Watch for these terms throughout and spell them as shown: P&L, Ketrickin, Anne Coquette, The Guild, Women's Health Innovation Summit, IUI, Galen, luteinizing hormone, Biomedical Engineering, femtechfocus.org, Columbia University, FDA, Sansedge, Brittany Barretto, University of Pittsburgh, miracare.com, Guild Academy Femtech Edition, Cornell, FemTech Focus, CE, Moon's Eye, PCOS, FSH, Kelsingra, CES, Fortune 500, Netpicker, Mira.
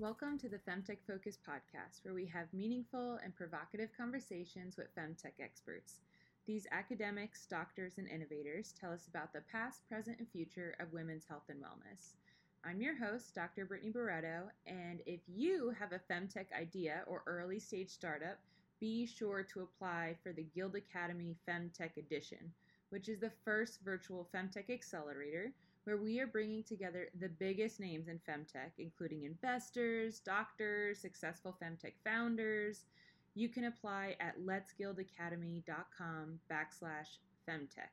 Welcome to the FemTech Focus podcast, where we have meaningful and provocative conversations with femtech experts. These academics, doctors, and innovators tell us about the past, present, and future of women's health and wellness. I'm your host, Dr. Brittany Barretto, and if you have a femtech idea or early stage startup, be sure to apply for the Guild Academy Femtech Edition, which is the first virtual femtech accelerator, where we are bringing together the biggest names in femtech, including investors, doctors, successful femtech founders. You can apply at letsguildacademy.com/femtech.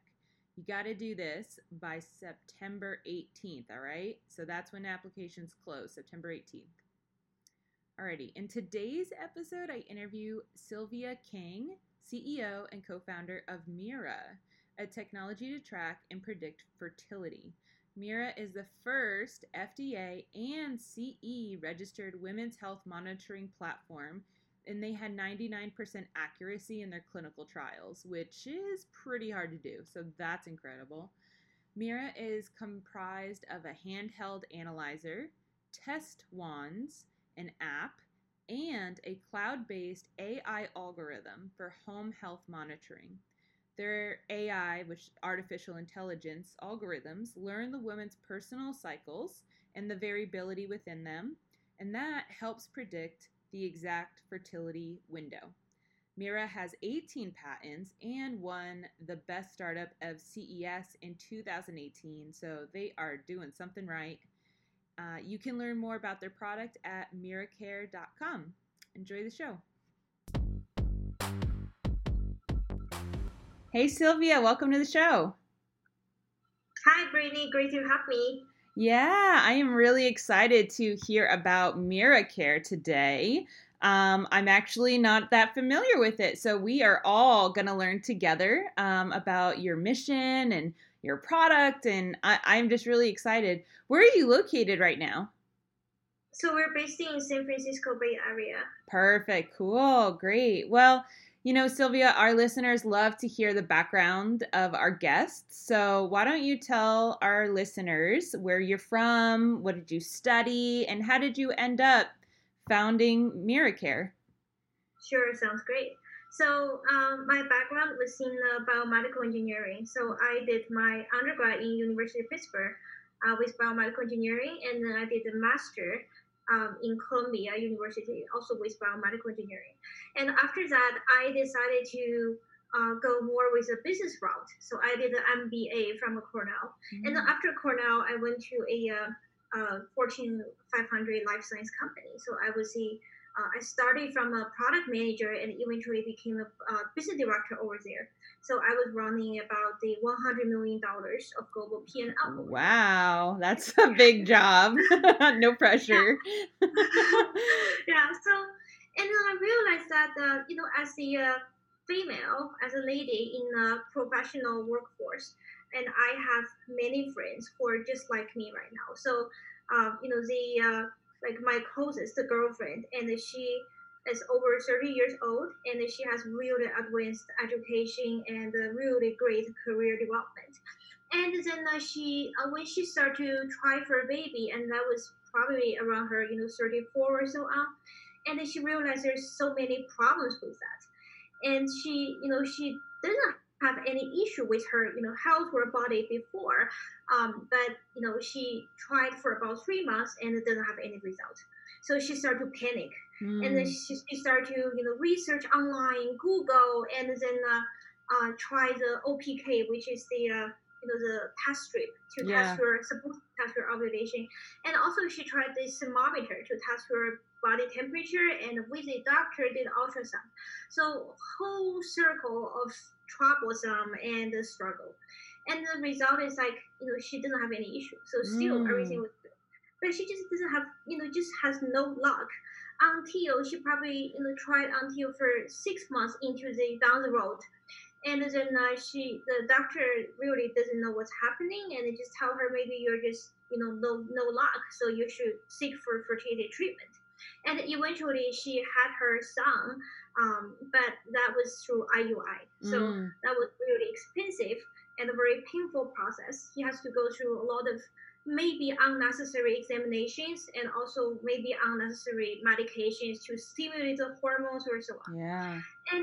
You got to do this by September 18th, all right? So that's when applications close, September 18th. Alrighty, in today's episode, I interview Sylvia Kang, CEO and co-founder of Mira, a technology to track and predict fertility. Mira is the first FDA and CE registered women's health monitoring platform, and they had 99% accuracy in their clinical trials, which is pretty hard to do, so that's incredible. Mira is comprised of a handheld analyzer, test wands, an app, and a cloud-based AI algorithm for home health monitoring. Their AI, which artificial intelligence algorithms, learn the woman's personal cycles and the variability within them, and that helps predict the exact fertility window. Mira has 18 patents and won the best startup of CES in 2018, so they are doing something right. You can learn more about their product at miracare.com. Enjoy the show. Hey, Sylvia, welcome to the show. Hi, Brittany. Great to have me. Yeah, I am really excited to hear about Miracare today. I'm actually not that familiar with it, so we are all going to learn together about your mission and your product, and I'm just really excited. Where are you located right now? So we're based in San Francisco Bay Area. Perfect. Cool. Great. Well, you know, Sylvia, our listeners love to hear the background of our guests. So why don't you tell our listeners where you're from, what did you study, and how did you end up founding Miracare? Sure, sounds great. So my background was in biomedical engineering. So I did my undergrad in University of Pittsburgh with biomedical engineering, and then I did a master in Columbia University, also with biomedical engineering. And after that, I decided to go more with a business route. So I did an MBA from Cornell. Mm-hmm. And then after Cornell, I went to a Fortune 500 life science company. So I started from a product manager and eventually became a business director over there. So I was running about the $100 million of global P&L. Wow, that's a big job. No pressure. Yeah. So, and then I realized that, as a female, as a lady in a professional workforce, and I have many friends who are just like me right now. So, like my closest girlfriend, and she is over 30 years old, and she has really advanced education and really great career development. And then when she started to try for a baby, and that was probably around her, 34 or so on, and then she realized there's so many problems with that. And she doesn't have any issue with her, health or body before, but she tried for about 3 months and it doesn't have any result. So she started to panic, and then she started to research online, Google, and then try the OPK, which is the the test strip to test your ovulation, and also she tried this thermometer to test your body temperature, and with the doctor did ultrasound. So whole circle of troublesome and the struggle, and the result is she didn't have any issue, so still everything was good, but she just doesn't have just has no luck until she probably tried until for 6 months into the down the road. And then the doctor really doesn't know what's happening, and they just tell her maybe you're just no luck, so you should seek for fertility treatment. And eventually she had her son, but that was through IUI. So that was really expensive and a very painful process. He has to go through a lot of maybe unnecessary examinations and also maybe unnecessary medications to stimulate the hormones or so on. Yeah. And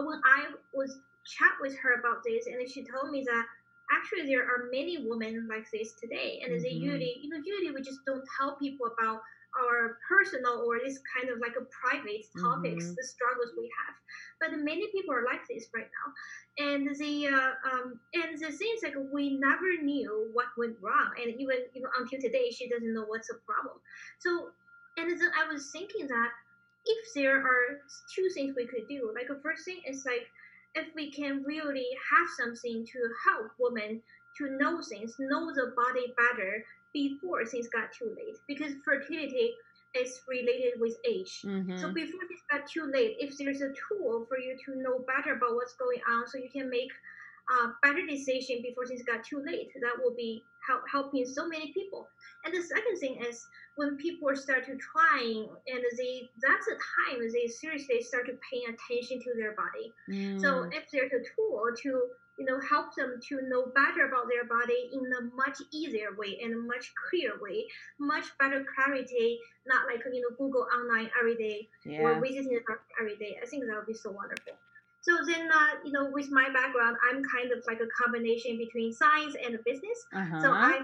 when I was chat with her about this, and she told me that actually there are many women like this today, and they usually we just don't tell people about our personal or this kind of like a private topics, the struggles we have. But many people are like this right now, and the thing is, like, we never knew what went wrong, and even until today she doesn't know what's the problem. So, and then I was thinking that if there are two things we could do, like the first thing is like if we can really have something to help women to know things, know the body better before things got too late, because fertility is related with age. So before things got too late, if there's a tool for you to know better about what's going on, so you can make better decision before things got too late, that will be helping so many people. And the second thing is when people start to trying, and that's the time they seriously start to paying attention to their body. So if there's a tool to help them to know better about their body in a much easier way and a much clearer way, much better clarity, not like, Google online every day or visiting the doctor every day. I think that would be so wonderful. So then, with my background, I'm kind of like a combination between science and business. So I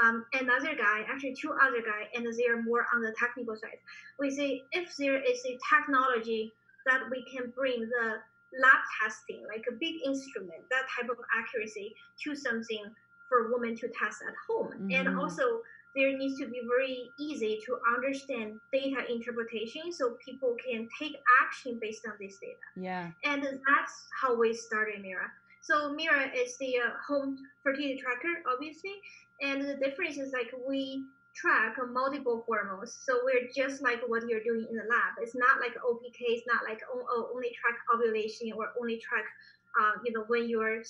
have another guy, actually two other guys, and they're more on the technical side. We say if there is a technology that we can bring the lab testing, like a big instrument, that type of accuracy to something for women to test at home. And also there needs to be very easy to understand data interpretation so people can take action based on this data. And that's how we started Mira. So Mira is the home fertility tracker, obviously. And the difference is like we track multiple hormones, so we're just like what you're doing in the lab. It's not like OPK, it's not like only track ovulation or only track when your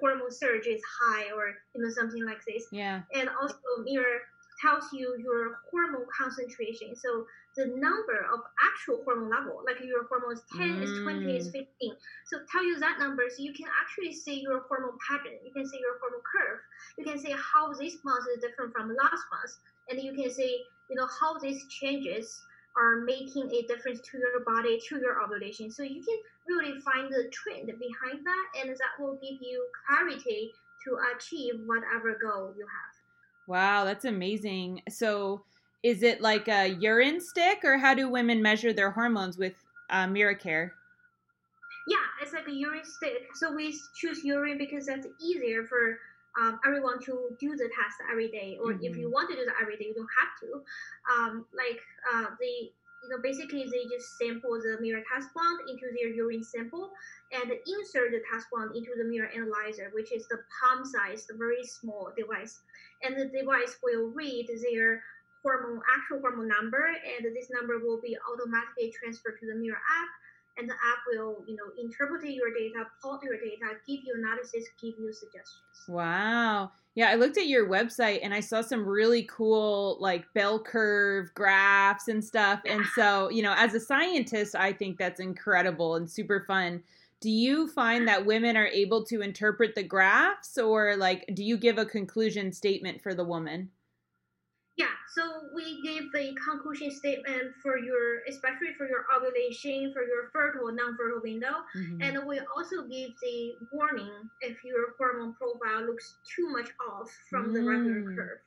hormone surge is high or something like this. And also Mirror tells you your hormone concentration, so the number of actual hormone level, like your hormones 10 is 20 is 15, so tell you that number, so you can actually see your hormone pattern, you can see your hormone curve, you can see how this month is different from last month. And you can see, how these changes are making a difference to your body, to your ovulation. So you can really find the trend behind that, and that will give you clarity to achieve whatever goal you have. Wow, that's amazing. So is it like a urine stick, or how do women measure their hormones with Miracare? Yeah, it's like a urine stick. So we choose urine because that's easier for everyone to do the test every day, or if you want to do that every day, you don't have to. Basically they just sample the mirror test blonde into their urine sample and insert the test blonde into the mirror analyzer, which is the palm-sized, very small device. And the device will read their actual hormone number, and this number will be automatically transferred to the mirror app. And the app will, interpret your data, plot your data, give you analysis, give you suggestions. Wow. Yeah, I looked at your website and I saw some really cool like bell curve graphs and stuff. And so, as a scientist, I think that's incredible and super fun. Do you find that women are able to interpret the graphs, or like, do you give a conclusion statement for the woman? Yeah, so we give a conclusion statement especially for your ovulation, for your fertile, non-fertile window. And we also give the warning if your hormone profile looks too much off from the regular curve.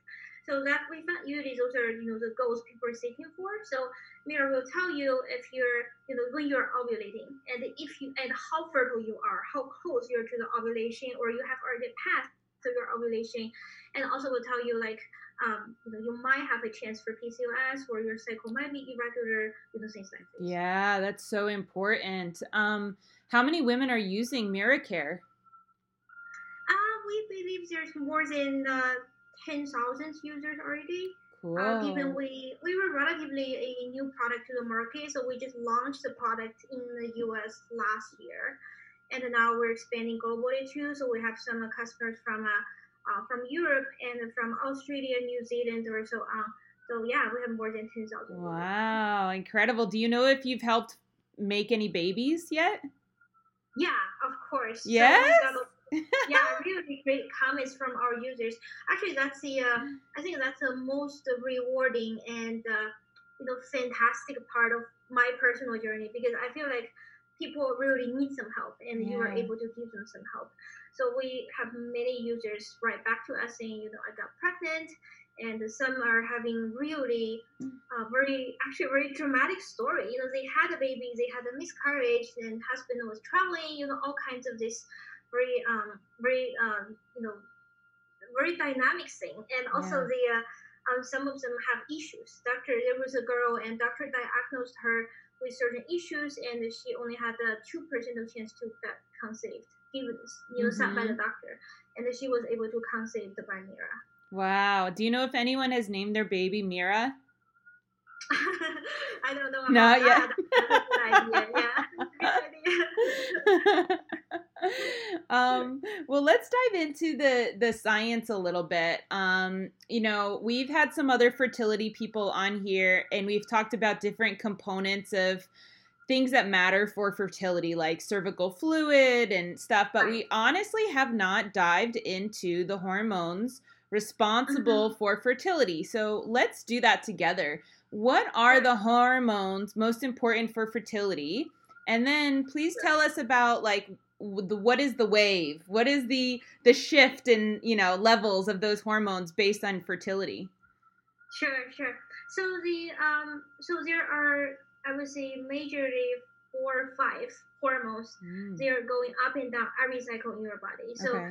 So that we found usually those are, the goals people are seeking for. So Mira will tell you if you're, when you're ovulating, and how fertile you are, how close you're to the ovulation, or you have already passed through your ovulation, and also will tell you like, you might have a chance for PCOS, or your cycle might be irregular, things like that. Yeah, that's so important. How many women are using Miracare? We believe there's more than 10,000 users already. Cool. Even we were relatively a new product to the market, so we just launched the product in the U.S. last year, and now we're expanding globally too. So we have some customers from Europe and from Australia, New Zealand, or so on. So yeah, we have more than 10,000. Wow, incredible! Do you know if you've helped make any babies yet? Yeah, of course. Yes. So really great comments from our users. Actually, that's the I think that's the most rewarding and fantastic part of my personal journey, because I feel like people really need some help, and you are able to give them some help. So we have many users write back to us saying, I got pregnant, and some are having really very dramatic story. They had a baby, they had a miscarriage, and husband was traveling. All kinds of this. Very dynamic thing, and also some of them have issues. There was a girl, and doctor diagnosed her with certain issues, and she only had a 2% of chance to get conceived, given set by the doctor, and she was able to conceive by Mira. Wow! Do you know if anyone has named their baby Mira? I don't know. Not yet. That's a good idea. Well, let's dive into the science a little bit. We've had some other fertility people on here, and we've talked about different components of things that matter for fertility, like cervical fluid and stuff. But we honestly have not dived into the hormones responsible for fertility. So let's do that together. What are the hormones most important for fertility? And then please tell us about what is the wave? What is the shift in, levels of those hormones based on fertility? Sure. So there are, I would say, majorly 4 or 5 hormones. They are going up and down every cycle in your body. So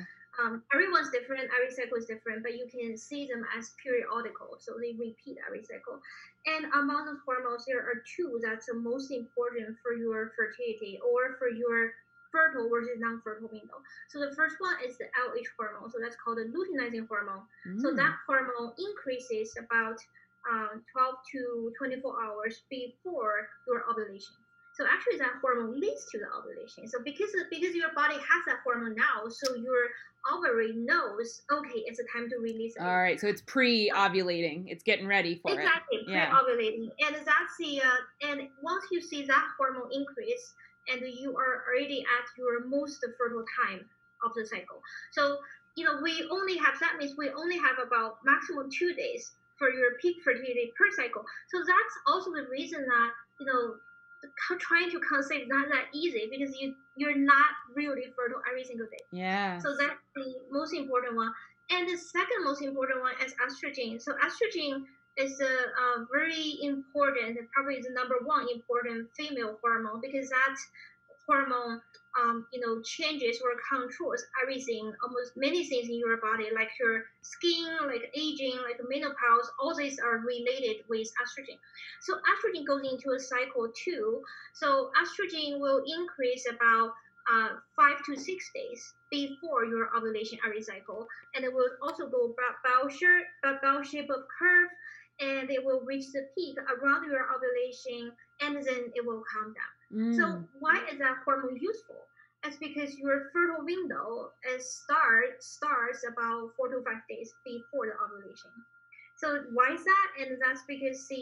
everyone's different, every cycle is different, but you can see them as periodical. So they repeat every cycle. And among those hormones, there are 2 that's the most important for your fertility or for your fertile versus non-fertile window. So the first one is the LH hormone. So that's called the luteinizing hormone. So that hormone increases about 12 to 24 hours before your ovulation. So actually that hormone leads to the ovulation. So because your body has that hormone now, so your ovary knows, okay, it's a time to release it. All right, so it's pre-ovulating. It's getting ready for it. Pre-ovulating. And that's the and once you see that hormone increase, and you are already at your most fertile time of the cycle. So, that means we only have about maximum 2 days for your peak fertility per cycle. So that's also the reason that, trying to conceive not that easy, because you're not really fertile every single day. Yeah. So that's the most important one. And the second most important one is estrogen. So estrogen is a very important, probably the number one important female hormone, because that hormone, changes or controls everything, almost many things in your body, like your skin, like aging, like menopause. All these are related with estrogen. So estrogen goes into a cycle too. So estrogen will increase about 5 to 6 days before your ovulation every cycle, and it will also go bell shape of curve, and it will reach the peak around your ovulation, and then it will calm down. So why is that hormone useful? It's because your fertile window starts about 4 to 5 days before the ovulation. So why is that? And that's because the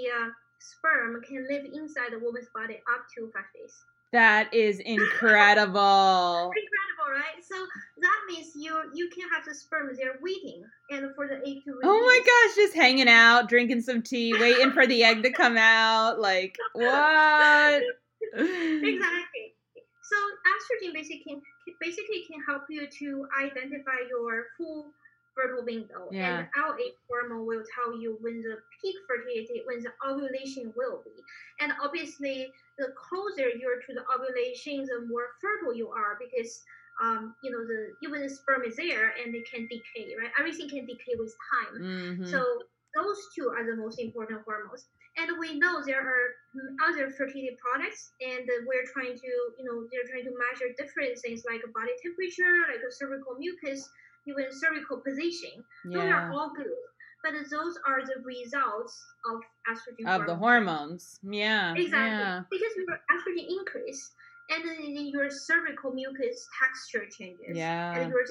sperm can live inside the woman's body up to 5 days. That is incredible. Incredible, right? So that means you can have the sperm there waiting and for the egg to release. Oh my gosh, just hanging out, drinking some tea, waiting for the egg to come out. Like, what? Exactly. So estrogen basically can help you to identify your full fertile window. Yeah. And LH hormone will tell you when the peak fertility, when the ovulation will be. And obviously, the closer you're to the ovulation, the more fertile you are, because even the sperm is there and it can decay, right? Everything can decay with time. So those 2 are the most important hormones. And we know there are other fertility products, and we're trying to, they're trying to measure different things like body temperature, like cervical mucus, even cervical position. Those are all good. but those are the results of estrogen of the hormones. Yeah, exactly. Yeah. Because your estrogen increase, and then your cervical mucus texture changes, yeah, and your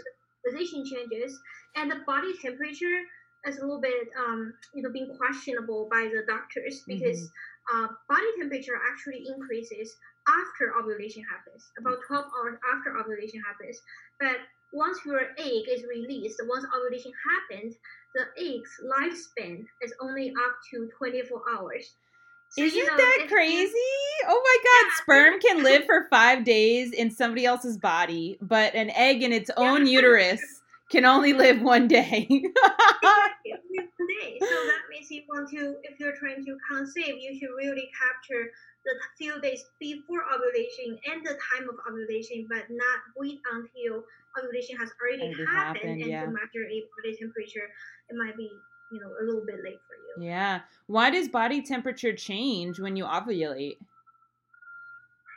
position changes, and the body temperature is a little bit being questionable by the doctors, because body temperature actually increases after ovulation happens, about 12 hours after ovulation happens. But once your egg is released, once ovulation happens, the egg's lifespan is only up to 24 hours. So, isn't that crazy? Oh my God, yeah. Sperm can live for 5 days in somebody else's body, but an egg in its own uterus can only live 1 day. So that means you want to, if you're trying to conceive, you should really capture the few days before ovulation and the time of ovulation, but not wait until ovulation has already happened and to measure a body temperature. It might be, a little bit late for you. Yeah. Why does body temperature change when you ovulate?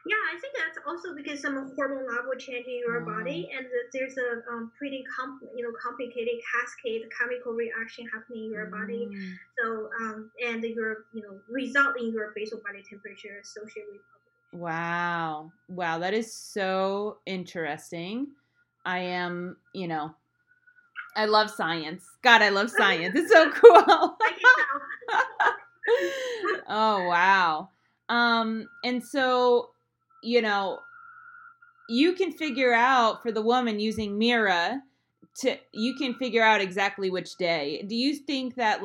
Yeah, I think that's also because some hormone level change in your body, and there's a pretty complicated cascade chemical reaction happening in your body. So and your result in your basal body temperature associated with ovulation. Wow, that is so interesting. I am, I love science. God, I love science. It's so cool. Oh wow. And so, you can figure out for the woman using Mira you can figure out exactly which day. Do you think that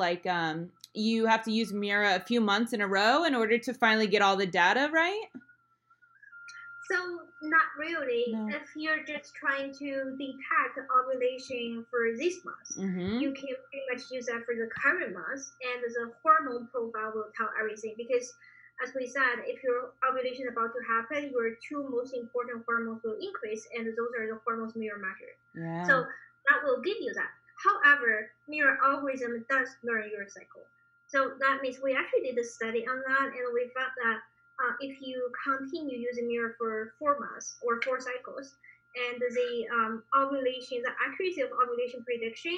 you have to use Mira a few months in a row in order to finally get all the data right? So not really. No. If you're just trying to detect ovulation for this month, you can pretty much use that for the current month, and the hormone profile will tell everything, because as we said, if your ovulation is about to happen, your two most important hormones will increase, and those are the hormones Mira measures. Yeah. So that will give you that. However, Mira algorithm does learn your cycle. So that means we actually did a study on that, and we found that if you continue using Mira for 4 months or 4 cycles, and the the accuracy of ovulation prediction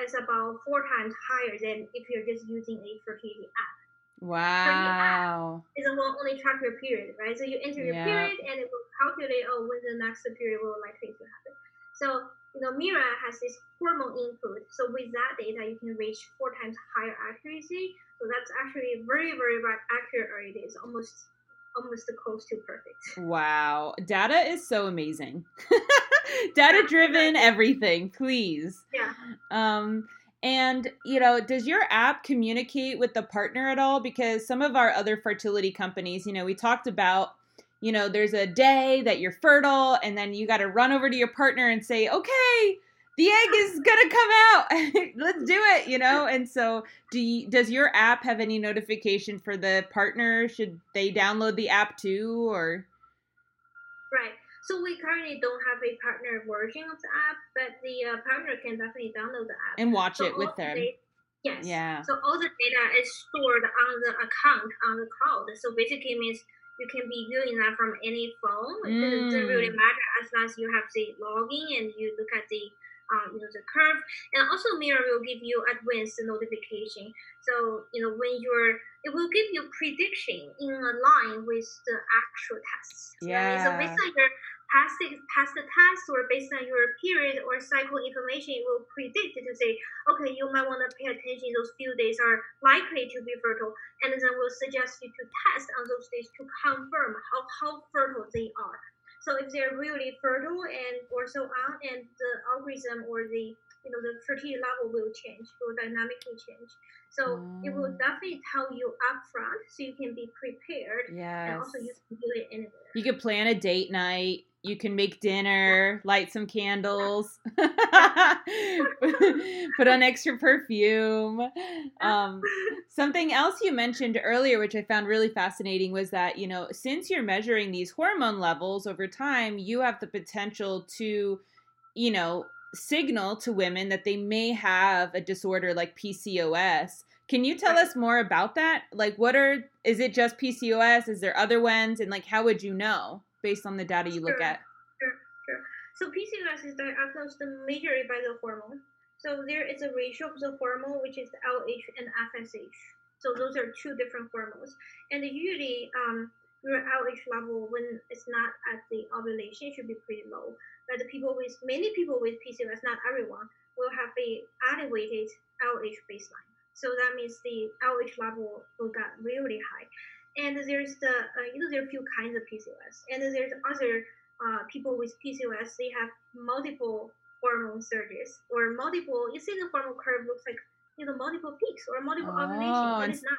is about 4 times higher than if you're just using a fertility app. Wow. So it will only track your period, right? So you enter your period, and it will calculate when the next period will likely to happen. So, Mira has this hormone input. So with that data, you can reach 4 times higher accuracy. So that's actually very, very accurate already. It's almost close to perfect. Wow. Data is so amazing. Data-driven everything, please. Yeah. And, does your app communicate with the partner at all? Because some of our other fertility companies, we talked about, there's a day that you're fertile, and then you got to run over to your partner and say, okay, the egg is going to come out. Let's do it, And so does your app have any notification for the partner? Should they download the app too, or? Right. So we currently don't have a partner version of the app, but the partner can definitely download the app. And watch it with them. Yes. Yeah. So all the data is stored on the account on the cloud. So basically means you can be doing that from any phone. It doesn't really matter as long as you have the login and you look at the the curve. And also Mira will give you advanced notification. So, it will give you prediction in line with the actual tests. Yeah. Right? So based on your past the test or based on your period or cycle information, it will predict to say, okay, you might want to pay attention. Those few days are likely to be fertile. And then we'll suggest you to test on those days to confirm how fertile they are. So if they're really fertile and or so on, and the algorithm or the the fertility level will dynamically change. So it will definitely tell you upfront, so you can be prepared. Yes. And also you can do it anywhere. You can plan a date night. You can make dinner, light some candles, put on extra perfume. Something else you mentioned earlier, which I found really fascinating, was that, since you're measuring these hormone levels over time, you have the potential to, signal to women that they may have a disorder like PCOS. Can you tell us more about that? Like, is it just PCOS? Is there other ones? And how would you know? Based on the data you look at. Sure. So PCOS is diagnosed majorly by the hormone. So there is a ratio of the hormone, which is LH and FSH. So those are two different hormones. And usually your LH level, when it's not at the ovulation, should be pretty low. But the people with, many people with PCOS, not everyone, will have a elevated LH baseline. So that means the LH level will get really high. And there's the, there are a few kinds of PCOS. And there's other people with PCOS, they have multiple hormone surges or multiple, you see the hormone curve looks like, multiple peaks or multiple ovulations, but it's not.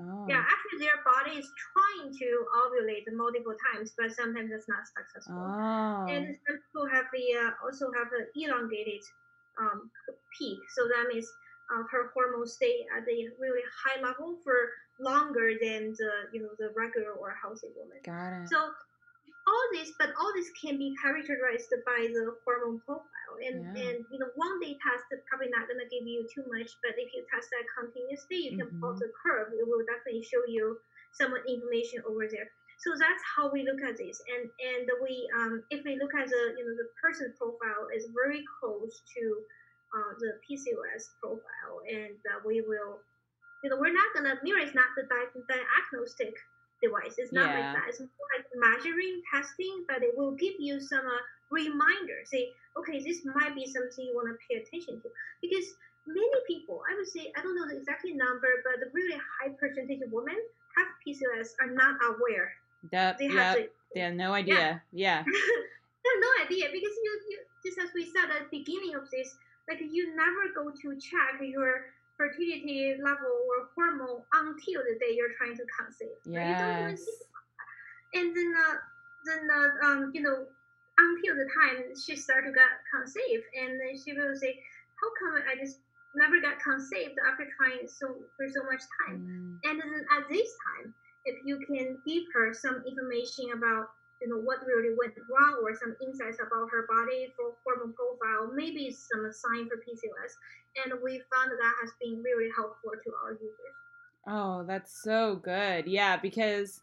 Oh. Yeah, actually their body is trying to ovulate multiple times, but sometimes it's not successful. Oh. And some people have the, also have an elongated peak. So that means her hormones stay at a really high level for longer than the, the regular or healthy woman. Got it. So all this can be characterized by the hormone profile. And, one day test is probably not going to give you too much, but if you test that continuously, you can plot the curve. It will definitely show you some information over there. So that's how we look at this. And we, if we look at the, the person profile is very close to the PCOS profile. And we will, we're not going to, Mira is not the diagnostic device. It's not like that. It's more like measuring, testing, but it will give you some reminder. Say, okay, this might be something you want to pay attention to. Because many people, I would say, I don't know the exact number, but the really high percentage of women have PCOS are not aware. They have no idea. Yeah. They have no idea because you just as we said at the beginning of this, like you never go to check your fertility level or hormone until the day you're trying to conceive. Right? You don't even think about that. And then until the time she started to get conceived, and then she will say, "How come I just never got conceived after trying so much time?" And then at this time, if you can give her some information about what really went wrong or some insights about her body for hormone profile, maybe some sign for PCOS. And we found that has been really helpful to our users. Oh, that's so good. Yeah, because,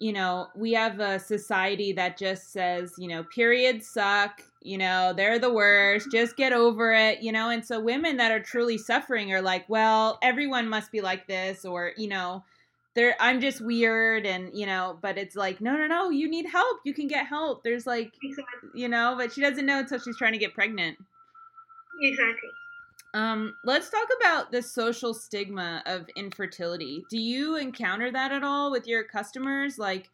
we have a society that just says, periods suck, they're the worst, just get over it, And so women that are truly suffering are like, well, everyone must be like this or, I'm just weird and, but it's like, no, you need help. You can get help. There's like, but she doesn't know until she's trying to get pregnant. Exactly. Let's talk about the social stigma of infertility. Do you encounter that at all with your customers? Like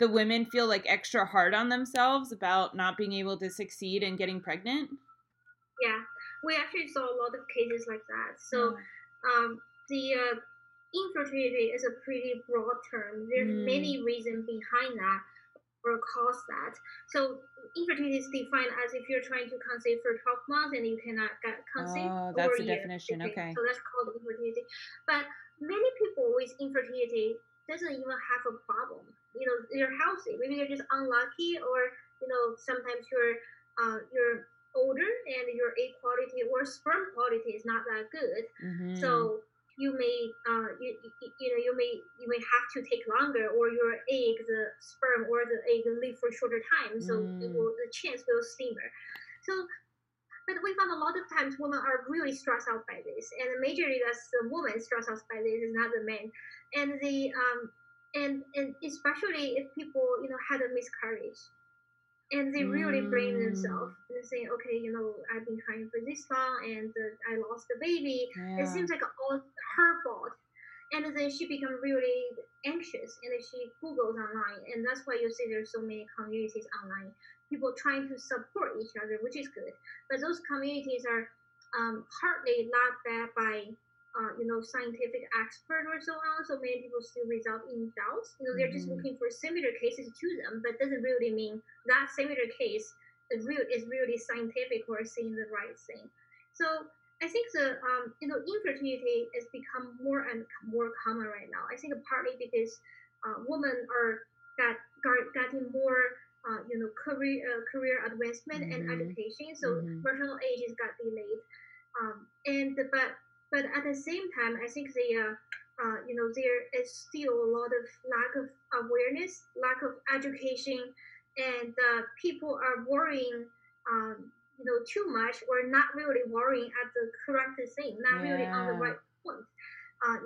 the women feel like extra hard on themselves about not being able to succeed in getting pregnant? Yeah, we actually saw a lot of cases like that. So, infertility is a pretty broad term. There's many reasons behind that or cause that. So infertility is defined as if you're trying to conceive for 12 months and you cannot get conceived. Oh, that's the definition. Okay. So that's called infertility. But many people with infertility doesn't even have a problem. They're healthy. Maybe they're just unlucky, or sometimes you're older and your egg quality or sperm quality is not that good. Mm-hmm. So you may have to take longer, or your egg, the sperm or the egg live for a shorter time, so the chance will slimmer. So, but we found a lot of times women are really stressed out by this, and majorly that's the woman stressed out by this, is not the man. And the and especially if people had a miscarriage, and they really blame themselves and say, okay, I've been trying for this long and I lost the baby. Yeah. It seems like all her fault. And then she becomes really anxious and then she Googles online. And that's why you see there's so many communities online, people trying to support each other, which is good. But those communities are hardly not backed by scientific expert or so on, so many people still result in doubts. They're just looking for similar cases to them, but doesn't really mean that similar case is really scientific or saying the right thing. So I think the infertility has become more and more common right now. I think partly because women are getting more career advancement and education, so maternal ages got delayed, But at the same time, I think there is still a lot of lack of awareness, lack of education, and people are worrying too much or not really worrying at the correct thing, not really on the right point, on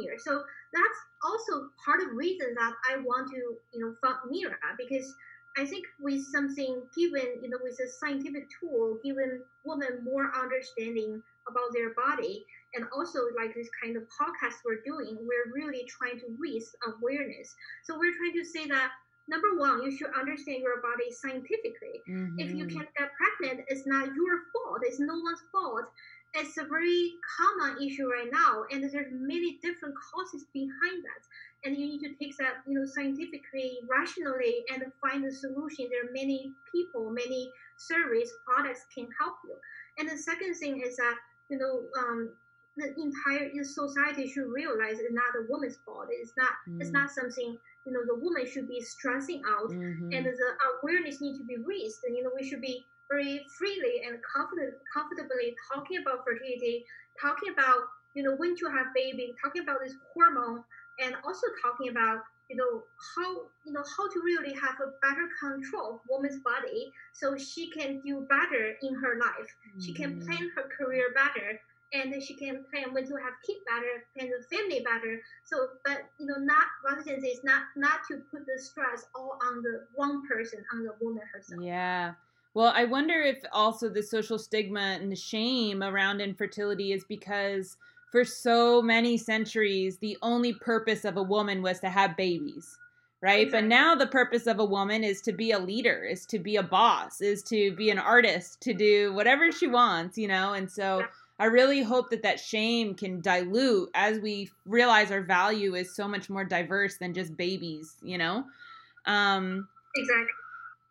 here. So that's also part of the reason that I want to, fund Mira, because I think with something given, with a scientific tool, given women more understanding about their body, and also like this kind of podcast we're doing, we're really trying to raise awareness. So we're trying to say that, number one, you should understand your body scientifically. Mm-hmm. If you can get pregnant, it's not your fault. It's no one's fault. It's a very common issue right now, and there's many different causes behind that. And you need to take that, scientifically, rationally, and find a solution. There are many people, many surveys, products can help you. And the second thing is that, the entire society should realize it's not the woman's fault. It's not. Mm. It's not something. The woman should be stressing out, mm-hmm. and the awareness needs to be raised. And, we should be very freely and comfortably talking about fertility, talking about, when to have baby, talking about this hormone, and also talking about, how to really have a better control of woman's body so she can do better in her life. Mm-hmm. She can plan her career better, and she can plan when to have kids better, plan the family better. So, but, not to put the stress all on the one person, on the woman herself. Yeah. Well, I wonder if also the social stigma and the shame around infertility is because for so many centuries, the only purpose of a woman was to have babies, right? Exactly. But now the purpose of a woman is to be a leader, is to be a boss, is to be an artist, to do whatever she wants, and so... Yeah. I really hope that shame can dilute as we realize our value is so much more diverse than just babies, Exactly.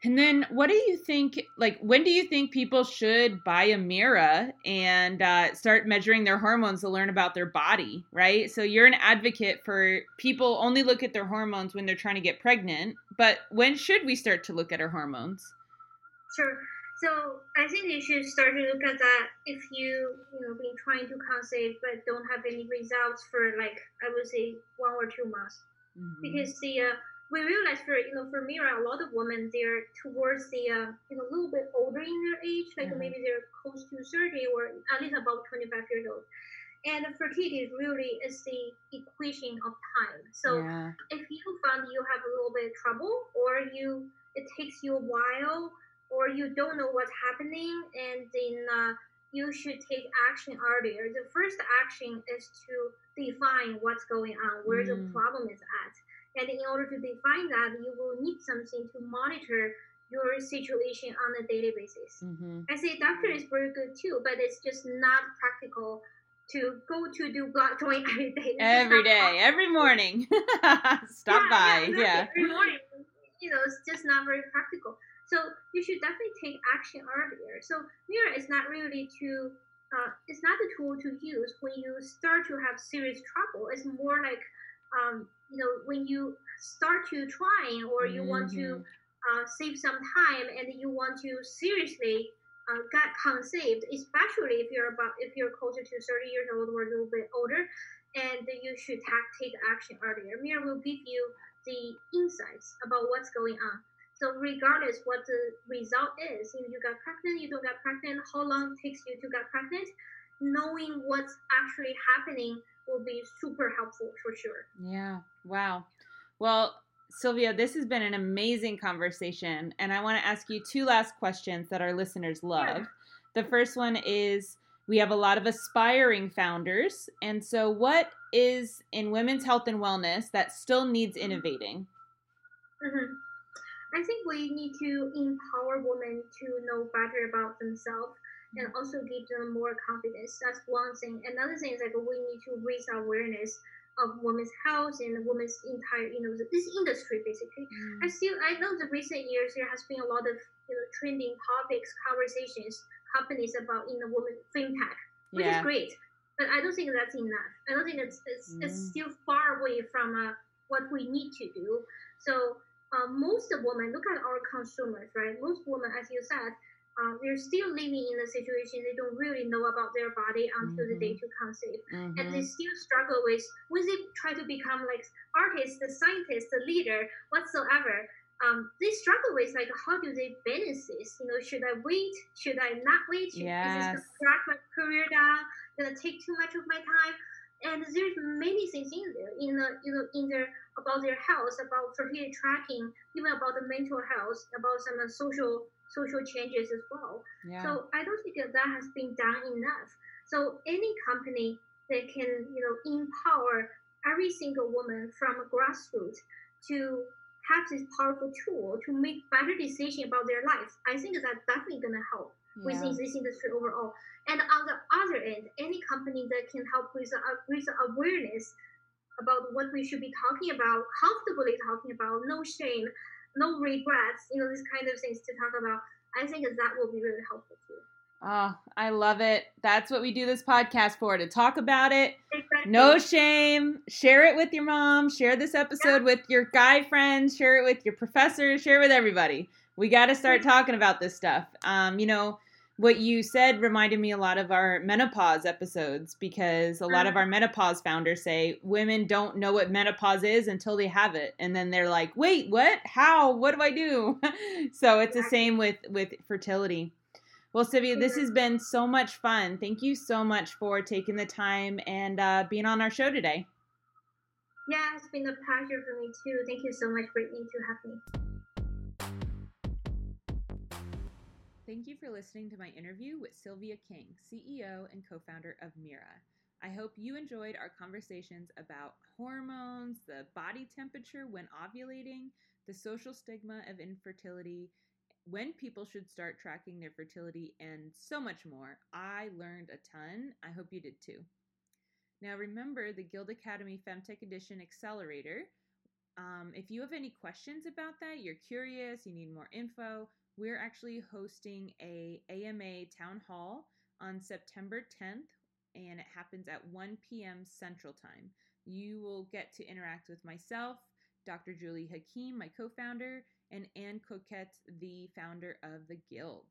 And then what do you think, when do you think people should buy a Mira and start measuring their hormones to learn about their body, right? So you're an advocate for people only look at their hormones when they're trying to get pregnant, but when should we start to look at our hormones? Sure. So I think you should start to look at that if you, been trying to conceive but don't have any results for I would say 1 or 2 months. Mm-hmm. Because we realize for Mira, a lot of women, they're towards the, a little bit older in their age, mm-hmm. maybe they're close to 30 or at least about 25 years old. And fertility really is the equation of time. So if you find you have a little bit of trouble or it takes you a while, or you don't know what's happening, and then you should take action earlier. The first action is to define what's going on, where the problem is at. And in order to define that, you will need something to monitor your situation on a daily basis. Mm-hmm. I say doctor is very good too, but it's just not practical to go to do blood drawing every day. Every day, possible. Every morning. Stop by. Yeah. Every morning. It's just not very practical. So you should definitely take action earlier. So Mira is not really it's not a tool to use when you start to have serious trouble. It's more like, when you start to trying or you want to save some time and you want to seriously get conceived, especially if you're closer to 30 years old or a little bit older, and you should take action earlier. Mira will give you the insights about what's going on. So regardless what the result is, if you got pregnant, you don't get pregnant, how long it takes you to get pregnant, knowing what's actually happening will be super helpful for sure. Yeah. Wow. Well, Sylvia, this has been an amazing conversation. And I want to ask you 2 last questions that our listeners love. Yeah. The first one is, we have a lot of aspiring founders. And so what is in women's health and wellness that still needs innovating? Mm-hmm. I think we need to empower women to know better about themselves and also give them more confidence. That's one thing. Another thing is we need to raise awareness of women's health and women's entire, this industry basically. Mm. I know the recent years there has been a lot of trending topics, conversations, companies about women femtech, which is great. But I don't think that's enough. I don't think it's still far away from what we need to do. So. Most women, look at our consumers, right? Most women, as you said, they're still living in a situation they don't really know about their body until the day to conceive. Mm-hmm. And they still struggle with, when they try to become artists, the scientist, the leader, whatsoever, they struggle with, like, how do they balance this? You know, should I wait? Should I not wait? Is this to crack my career down? Gonna take too much of my time? And there's many things in there, about their health, about fertility tracking, even about the mental health, about some social changes as well. Yeah. So I don't think that has been done enough. So any company that can, empower every single woman from grassroots to have this powerful tool to make better decisions about their lives, I think that's definitely going to help within this industry overall. And on the other end, any company that can help with awareness about what we should be talking about, comfortably talking about, no shame, no regrets, these kind of things to talk about, I think that will be really helpful too. Oh, I love it. That's what we do this podcast for, to talk about it. Exactly. No shame. Share it with your mom. Share this episode with your guy friends. Share it with your professors. Share it with everybody. We got to start talking about this stuff. What you said reminded me a lot of our menopause episodes, because a lot of our menopause founders say women don't know what menopause is until they have it. And then they're like, wait, what? How? What do I do? So it's the same with fertility. Well, Sylvia, this has been so much fun. Thank you so much for taking the time and being on our show today. Yeah, it's been a pleasure for me too. Thank you so much, Brittany, to have me. Thank you for listening to my interview with Sylvia Kang, CEO and co-founder of Mira. I hope you enjoyed our conversations about hormones, the body temperature when ovulating, the social stigma of infertility, when people should start tracking their fertility, and so much more. I learned a ton. I hope you did too. Now remember the Guild Academy Femtech Edition Accelerator. If you have any questions about that, you're curious, you need more info, we're actually hosting a AMA town hall on September 10th, and it happens at 1 p.m. Central Time. You will get to interact with myself, Dr. Julie Hakim, my co-founder, and Anne Coquette, the founder of The Guild.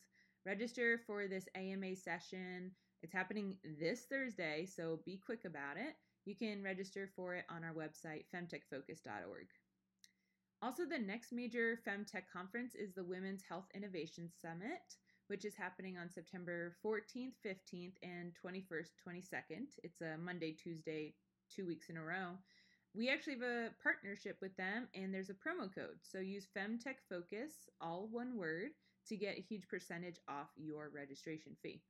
Register for this AMA session. It's happening this Thursday, so be quick about it. You can register for it on our website, femtechfocus.org. Also, the next major femtech conference is the Women's Health Innovation Summit, which is happening on September 14th, 15th, and 21st, 22nd. It's a Monday, Tuesday, 2 weeks in a row. We actually have a partnership with them, and there's a promo code. So use FemTech Focus, all one word, to get a huge percentage off your registration fee.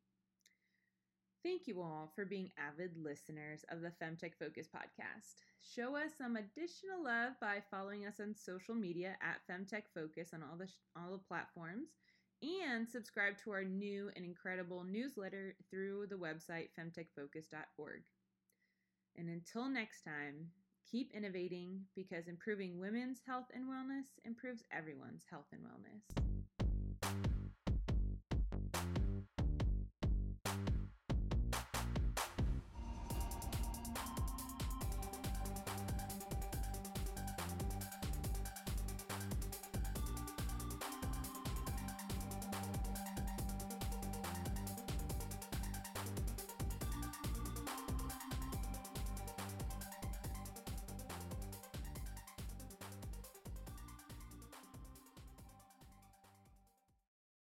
Thank you all for being avid listeners of the FemTech Focus podcast. Show us some additional love by following us on social media at FemTech Focus on all the platforms, and subscribe to our new and incredible newsletter through the website femtechfocus.org. And until next time, keep innovating, because improving women's health and wellness improves everyone's health and wellness.